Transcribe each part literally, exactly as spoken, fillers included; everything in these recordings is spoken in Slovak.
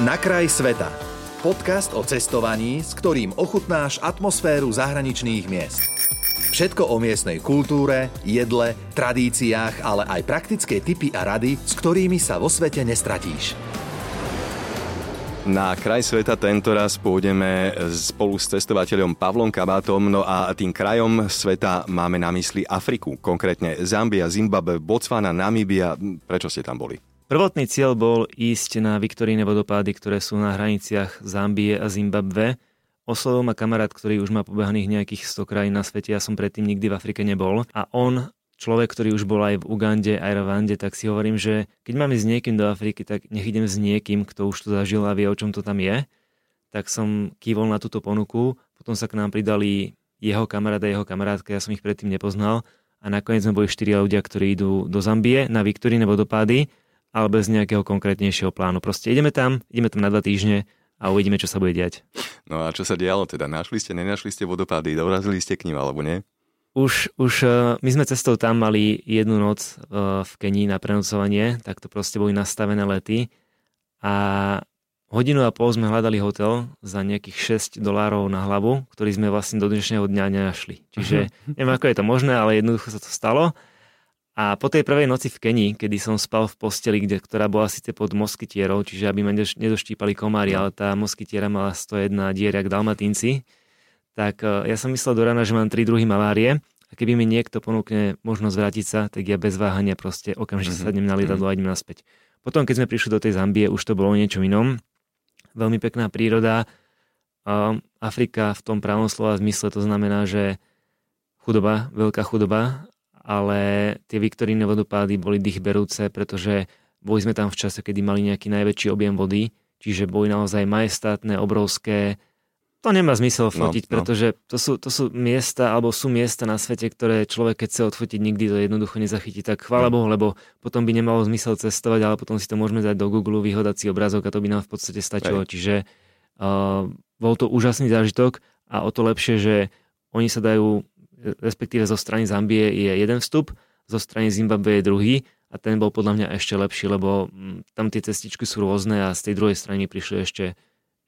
Na kraj sveta. Podcast o cestovaní, s ktorým ochutnáš atmosféru zahraničných miest. Všetko o miestnej kultúre, jedle, tradíciách, ale aj praktické tipy a rady, s ktorými sa vo svete nestratíš. Na kraj sveta tentoraz pôjdeme spolu s cestovateľom Pavlom Kabátom, no a tým krajom sveta máme na mysli Afriku, konkrétne Zambia, Zimbabwe, Botswana, Namíbia. Prečo ste tam boli? Prvotný cieľ bol ísť na Viktóriine vodopády, ktoré sú na hraniciach Zambie a Zimbabwe. Oslovil ma kamarát, ktorý už má pobehaných nejakých sto krajín na svete, ja som predtým nikdy v Afrike nebol a on... Človek, ktorý už bol aj v Ugande, aj Rwande, tak si hovorím, že keď mám ísť s niekým do Afriky, tak nech idem s niekým, kto už to zažil a vie, o čom to tam je. Tak som kývol na túto ponuku, potom sa k nám pridali jeho kamaráda, jeho kamarátka, ja som ich predtým nepoznal a nakoniec sme boli štyria ľudia, ktorí idú do Zambie na Viktóriine vodopády, ale bez nejakého konkrétnejšieho plánu. Proste ideme tam, ideme tam na dva týždne a uvidíme, čo sa bude diať. No a čo sa dialo teda? Našli ste, nenašli ste vodopády, dorazili ste k nim alebo nie? Už, už my sme cestou tam mali jednu noc v Kenii na prenocovanie, tak to proste boli nastavené lety a hodinu a pol sme hľadali hotel za nejakých šesť dolárov na hlavu, ktorý sme vlastne do dnešného dňa nenašli. Čiže neviem, ako je to možné, ale jednoducho sa to stalo. A po tej prvej noci v Kenii, kedy som spal v posteli, kde, ktorá bola síce pod moskytierou, čiže aby ma nedoštípali komári, ale tá moskytiera mala sto jedna dier jak dalmatínci, tak ja som myslel do rána, že mám tri druhy malárie a keby mi niekto ponúkne možnosť vrátiť sa, tak ja bez váhania proste okamžite mm-hmm. sadnem na lietadlo a idem naspäť. Potom, keď sme prišli do tej Zambie, už to bolo niečo inom. Veľmi pekná príroda. Um, Afrika v tom pravom slova zmysle to znamená, že chudoba, veľká chudoba, ale tie Viktóriine vodopády boli dýchberúce, pretože boli sme tam v čase, kedy mali nejaký najväčší objem vody, čiže boli naozaj majestátne, obrovské. To nemá zmysel fotiť, no, no. pretože to sú, to sú miesta, alebo sú miesta na svete, ktoré človek, keď chce odfotiť, nikdy to jednoducho nezachytí. Tak chvála Bohu, lebo potom by nemalo zmysel cestovať, ale potom si to môžeme dať do Google, vyhodať si obrázok a to by nám v podstate stačilo. Aj. Čiže uh, bol to úžasný zážitok a o to lepšie, že oni sa dajú, respektíve zo strany Zambie je jeden vstup, zo strany Zimbabwe je druhý a ten bol podľa mňa ešte lepší, lebo tam tie cestičky sú rôzne a z tej druhej strany prišli ešte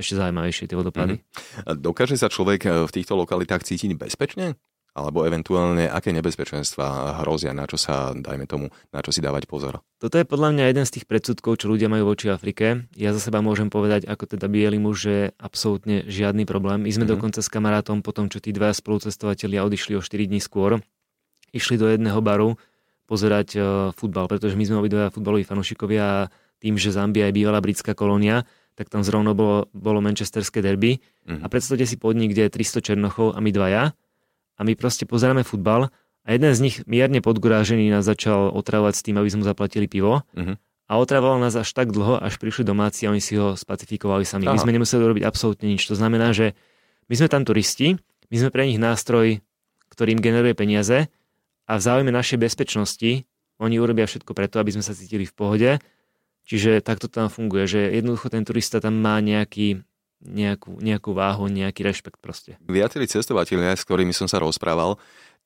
Ešte zaujímavejšie tie vodopády. Mm-hmm. Dokáže sa človek v týchto lokalitách cítiť bezpečne? Alebo eventuálne, aké nebezpečenstvá hrozia, na čo sa, dajme tomu, na čo si dávať pozor? Toto je podľa mňa jeden z tých predsudkov, čo ľudia majú voči Afrike. Ja za seba môžem povedať, ako teda bielý muž, že absolútne žiadny problém. My sme mm-hmm. dokonca s kamarátom, potom čo tí dva spolucestovatelia odišli o štyri dní skôr, išli do jedného baru pozerať uh, futbal, pretože my sme obidva futbaloví fanúšikovia a tým, že Zambia je bývalá britská kolónia, tak tam zrovna bolo, bolo manchesterské derby. Mm. A predstavte si podnik, kde je tristo Černochov a my dvaja. A my proste pozeráme futbal a jeden z nich mierne podgorážený nás začal otravovať s tým, aby sme zaplatili pivo. Mm. A otravoval nás až tak dlho, až prišli domáci a oni si ho spacifikovali sami. Aha. My sme nemuseli robiť absolútne nič. To znamená, že my sme tam turisti, my sme pre nich nástroj, ktorým generuje peniaze a v záujme našej bezpečnosti oni urobia všetko preto, aby sme sa cítili v pohode. Čiže takto tam funguje, že jednoducho ten turista tam má nejaký, nejakú, nejakú váhu, nejaký rešpekt proste. Viacerí cestovatelia, s ktorými som sa rozprával,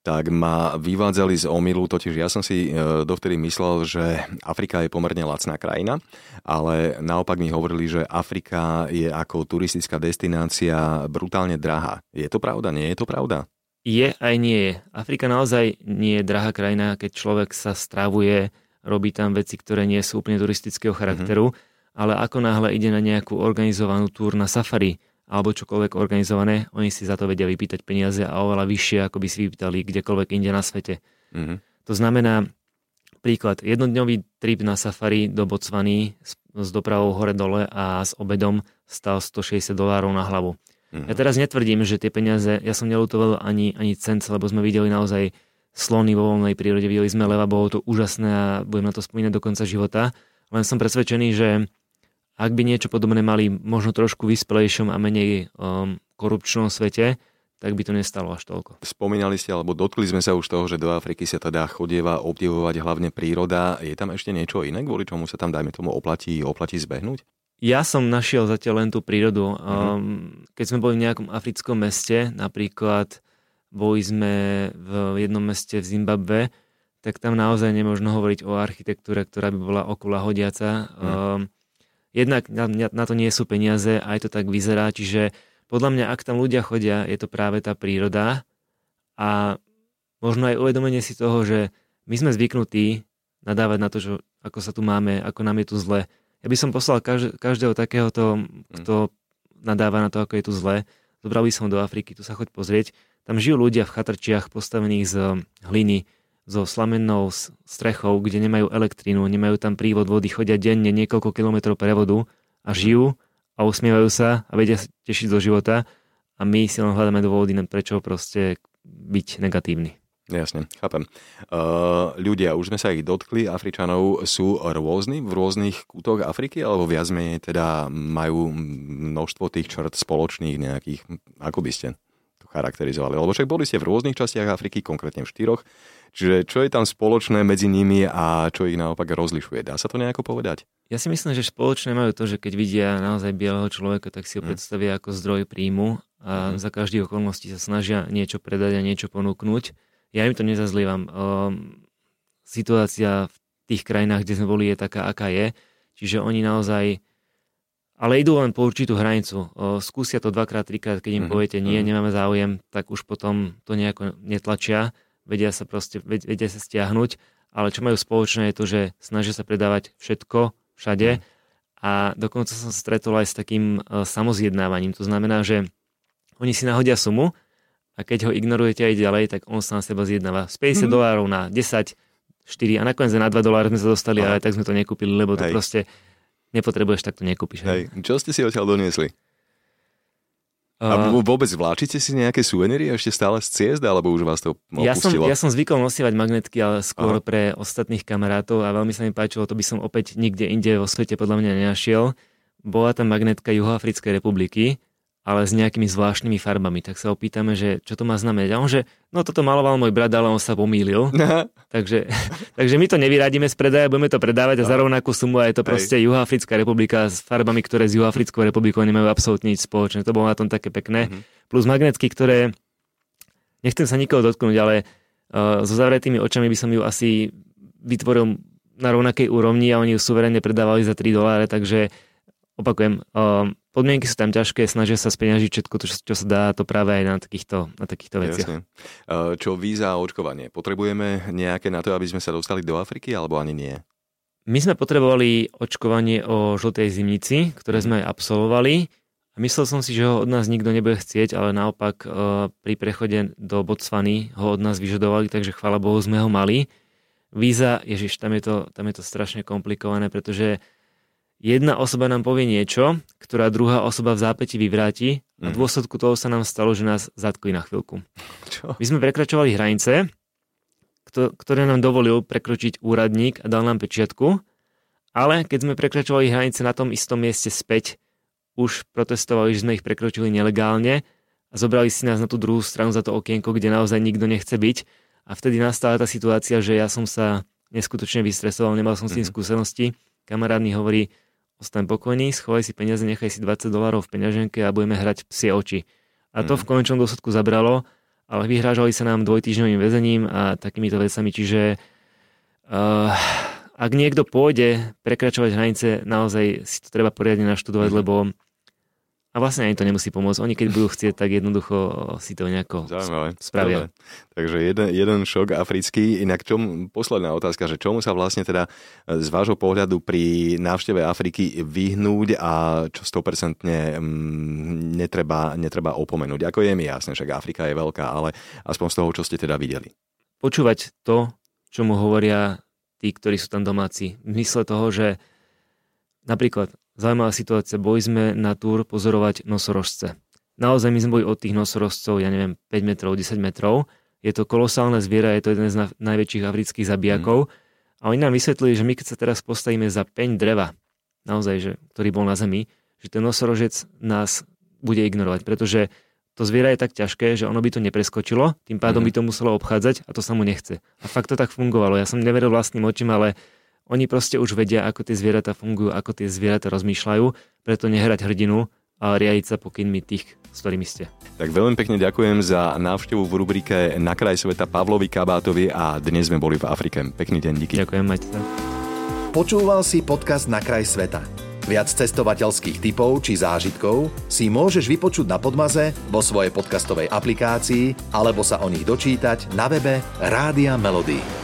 tak ma vyvádzali z omylu, totiž ja som si dovtedy myslel, že Afrika je pomerne lacná krajina, ale naopak mi hovorili, že Afrika je ako turistická destinácia brutálne drahá. Je to pravda? Nie je to pravda? Je aj nie je. Afrika naozaj nie je drahá krajina, keď človek sa stravuje, robí tam veci, ktoré nie sú úplne turistického charakteru, mm-hmm. ale ako náhle ide na nejakú organizovanú túr na safari alebo čokoľvek organizované, oni si za to vedia vypýtať peniaze a oveľa vyššie, ako by si vypýtali kdekoľvek inde na svete. Mm-hmm. To znamená, príklad, jednodňový trip na safari do Botswany s, s dopravou hore-dole a s obedom stal stošesťdesiat dolárov na hlavu. Mm-hmm. Ja teraz netvrdím, že tie peniaze, ja som neľutoval ani, ani cent, lebo sme videli naozaj slony vo voľnej prírode, videli sme leva, bolo to úžasné a budem na to spomínať do konca života. Len som presvedčený, že ak by niečo podobné mali možno trošku vyspelejšom a menej um, korupčnom svete, tak by to nestalo až toľko. Spomínali ste, alebo dotkli sme sa už toho, že do Afriky sa teda chodieva obdivovať hlavne príroda. Je tam ešte niečo iné, kvôli čomu sa tam, dajme tomu, oplatí, oplatí zbehnúť? Ja som našiel zatiaľ len tú prírodu. Mhm. Um, keď sme boli v nejakom africkom meste, napríklad... boli sme v jednom meste v Zimbabwe, tak tam naozaj nemožno hovoriť o architektúre, ktorá by bola okula hodiaca. Mm. jednak na to nie sú peniaze, aj to tak vyzerá, čiže podľa mňa, ak tam ľudia chodia, je to práve tá príroda a možno aj uvedomenie si toho, že my sme zvyknutí nadávať na to, že ako sa tu máme, ako nám je tu zle. Ja by som poslal každého takéhoto, kto nadáva na to, ako je tu zle. Zobral by som do Afriky, tu sa choď pozrieť. Tam žijú ľudia v chatrčiach postavených z hliny, so slamennou strechou, kde nemajú elektrínu, nemajú tam prívod vody, chodia denne niekoľko kilometrov prevodu a žijú a usmievajú sa a vedia sa tešiť zo života a my si len hľadáme dôvody, prečo proste byť negatívny. Jasne, chápem. Uh, ľudia, už sme sa ich dotkli, Afričanov sú rôzni v rôznych kútoch Afriky, alebo viac menej teda majú množstvo tých črt spoločných nejakých, ako by ste to charakterizovali? Lebo však boli ste v rôznych častiach Afriky, konkrétne v štyroch, čiže čo je tam spoločné medzi nimi a čo ich naopak rozlišuje? Dá sa to nejako povedať? Ja si myslím, že spoločné majú to, že keď vidia naozaj bieleho človeka, tak si ho hmm. predstavia ako zdroj príjmu a hmm. za každých okolností sa snažia niečo predať a niečo ponúknuť. Ja im to nezazlievam. Situácia v tých krajinách, kde sme boli, je taká, aká je. Čiže oni naozaj... Ale idú len po určitú hranicu. Skúsia to dvakrát, trikrát, keď im poviete nie, nemáme záujem, tak už potom to nejako netlačia. Vedia sa proste, vedia sa stiahnuť. Ale čo majú spoločné je to, že snažia sa predávať všetko, všade. A dokonca som sa stretol aj s takým samozjednávaním. To znamená, že oni si nahodia sumu, a keď ho ignorujete aj ďalej, tak on sám seba zjednáva z päťdesiat mm-hmm. dolárov na desať, štyri a nakoniec na dva doláre sme sa dostali, ale tak sme to nekúpili, lebo to Hej. proste nepotrebuješ, tak to nekúpiš. Hej. Čo ste si odtiaľ doniesli? Uh, a vôbec vláčite si nejaké suveníry ešte stále z ciest, alebo už vás to ja opustilo? Som, ja som zvykol nosievať magnetky, ale skôr Aha. pre ostatných kamarátov a veľmi sa mi páčilo, to by som opäť nikde inde vo svete podľa mňa nenašiel. Bola tam magnetka Juhoafrickej republiky, ale s nejakými zvláštnymi farbami. Tak sa opýtame, že čo to má znamenať. A on, že no toto maloval môj brat, ale on sa pomýlil. takže, takže my to nevyradíme z predaja, budeme to predávať a za rovnakú sumu a je to proste Hej. Juhoafrická republika s farbami, ktoré s Juhoafrickou republikou nemajú absolútne nič spoločné. To bolo na tom také pekné. Mm-hmm. Plus magnetky, ktoré, nechcem sa nikoho dotknúť, ale uh, so zavretými očami by som ju asi vytvoril na rovnakej úrovni a oni ju suverénne predávali za tri doláre, takže opakujem, uh, podmienky sú tam ťažké, snažia sa speňažiť všetko, čo, čo sa dá, to práve aj na takýchto, na takýchto veciach. Jasne. Čo víza a očkovanie? Potrebujeme nejaké na to, aby sme sa dostali do Afriky, alebo ani nie? My sme potrebovali očkovanie o žltej zimnici, ktoré sme aj absolvovali. Myslel som si, že ho od nás nikto nebude chcieť, ale naopak pri prechode do Botswany ho od nás vyžadovali, takže chvála Bohu sme ho mali. Víza, ježiš, tam je to, tam je to strašne komplikované, pretože jedna osoba nám povie niečo, ktorá druhá osoba v zápäti vyvráti a v dôsledku toho sa nám stalo, že nás zatkli na chvíľku. Čo? My sme prekračovali hranice, ktoré nám dovolil prekročiť úradník a dal nám pečiatku, ale keď sme prekračovali hranice na tom istom mieste späť, už protestovali, že sme ich prekročili nelegálne a zobrali si nás na tú druhú stranu za to okienko, kde naozaj nikto nechce byť a vtedy nastala tá situácia, že ja som sa neskutočne vystresoval, nemal som s tým skúsenosti. Kamarát mi hovorí, ostaň pokojný, schovaj si peniaze, nechaj si dvadsať dolárov v peňaženke a budeme hrať psie oči. A to mm. v konečnom dôsledku zabralo, ale vyhrážali sa nám dvojtýždňovým väzením a takýmito vecami, čiže uh, ak niekto pôjde prekračovať hranice, naozaj si to treba poriadne naštudovať, lebo a vlastne ani to nemusí pomôcť. Oni keď budú chcieť, tak jednoducho si to nejako Zaujímavé. spravia. Zaujímavé. Takže jeden, jeden šok africký. Inak čom, posledná otázka, že čomu sa vlastne teda z vášho pohľadu pri návšteve Afriky vyhnúť a čo sto percent netreba, netreba opomenúť? Ako je mi jasné, však Afrika je veľká, ale aspoň z toho, čo ste teda videli. Počúvať to, čo mu hovoria tí, ktorí sú tam domáci. V mysle toho, že napríklad zaujímavá situácia, boli sme na túr pozorovať nosorožce. Naozaj my sme boli od tých nosorožcov, ja neviem, päť metrov, desať metrov. Je to kolosálne zviera, je to jeden z na- najväčších afrických zabijakov. Mm. A oni nám vysvetlili, že my keď sa teraz postavíme za peň dreva, naozaj, že, ktorý bol na zemi, že ten nosorožec nás bude ignorovať, pretože to zviera je tak ťažké, že ono by to nepreskočilo, tým pádom mm. by to muselo obchádzať a to sa mu nechce. A fakt to tak fungovalo. Ja som neveril vlastným očím, ale oni proste už vedia, ako tie zvieratá fungujú, ako tie zvieratá rozmýšľajú, preto nehrať hrdinu a riadiť sa pokynmi tých, s ktorými ste. Tak veľmi pekne ďakujem za návštevu v rubrike Na kraj sveta Pavlovi Kabátovi a dnes sme boli v Afrike. Pekný deň, díky. Ďakujem, majte sa. Počúval si podcast Na kraj sveta. Viac cestovateľských typov či zážitkov si môžeš vypočuť na Podmaze vo svojej podcastovej aplikácii alebo sa o nich dočítať na webe Rádia Melody.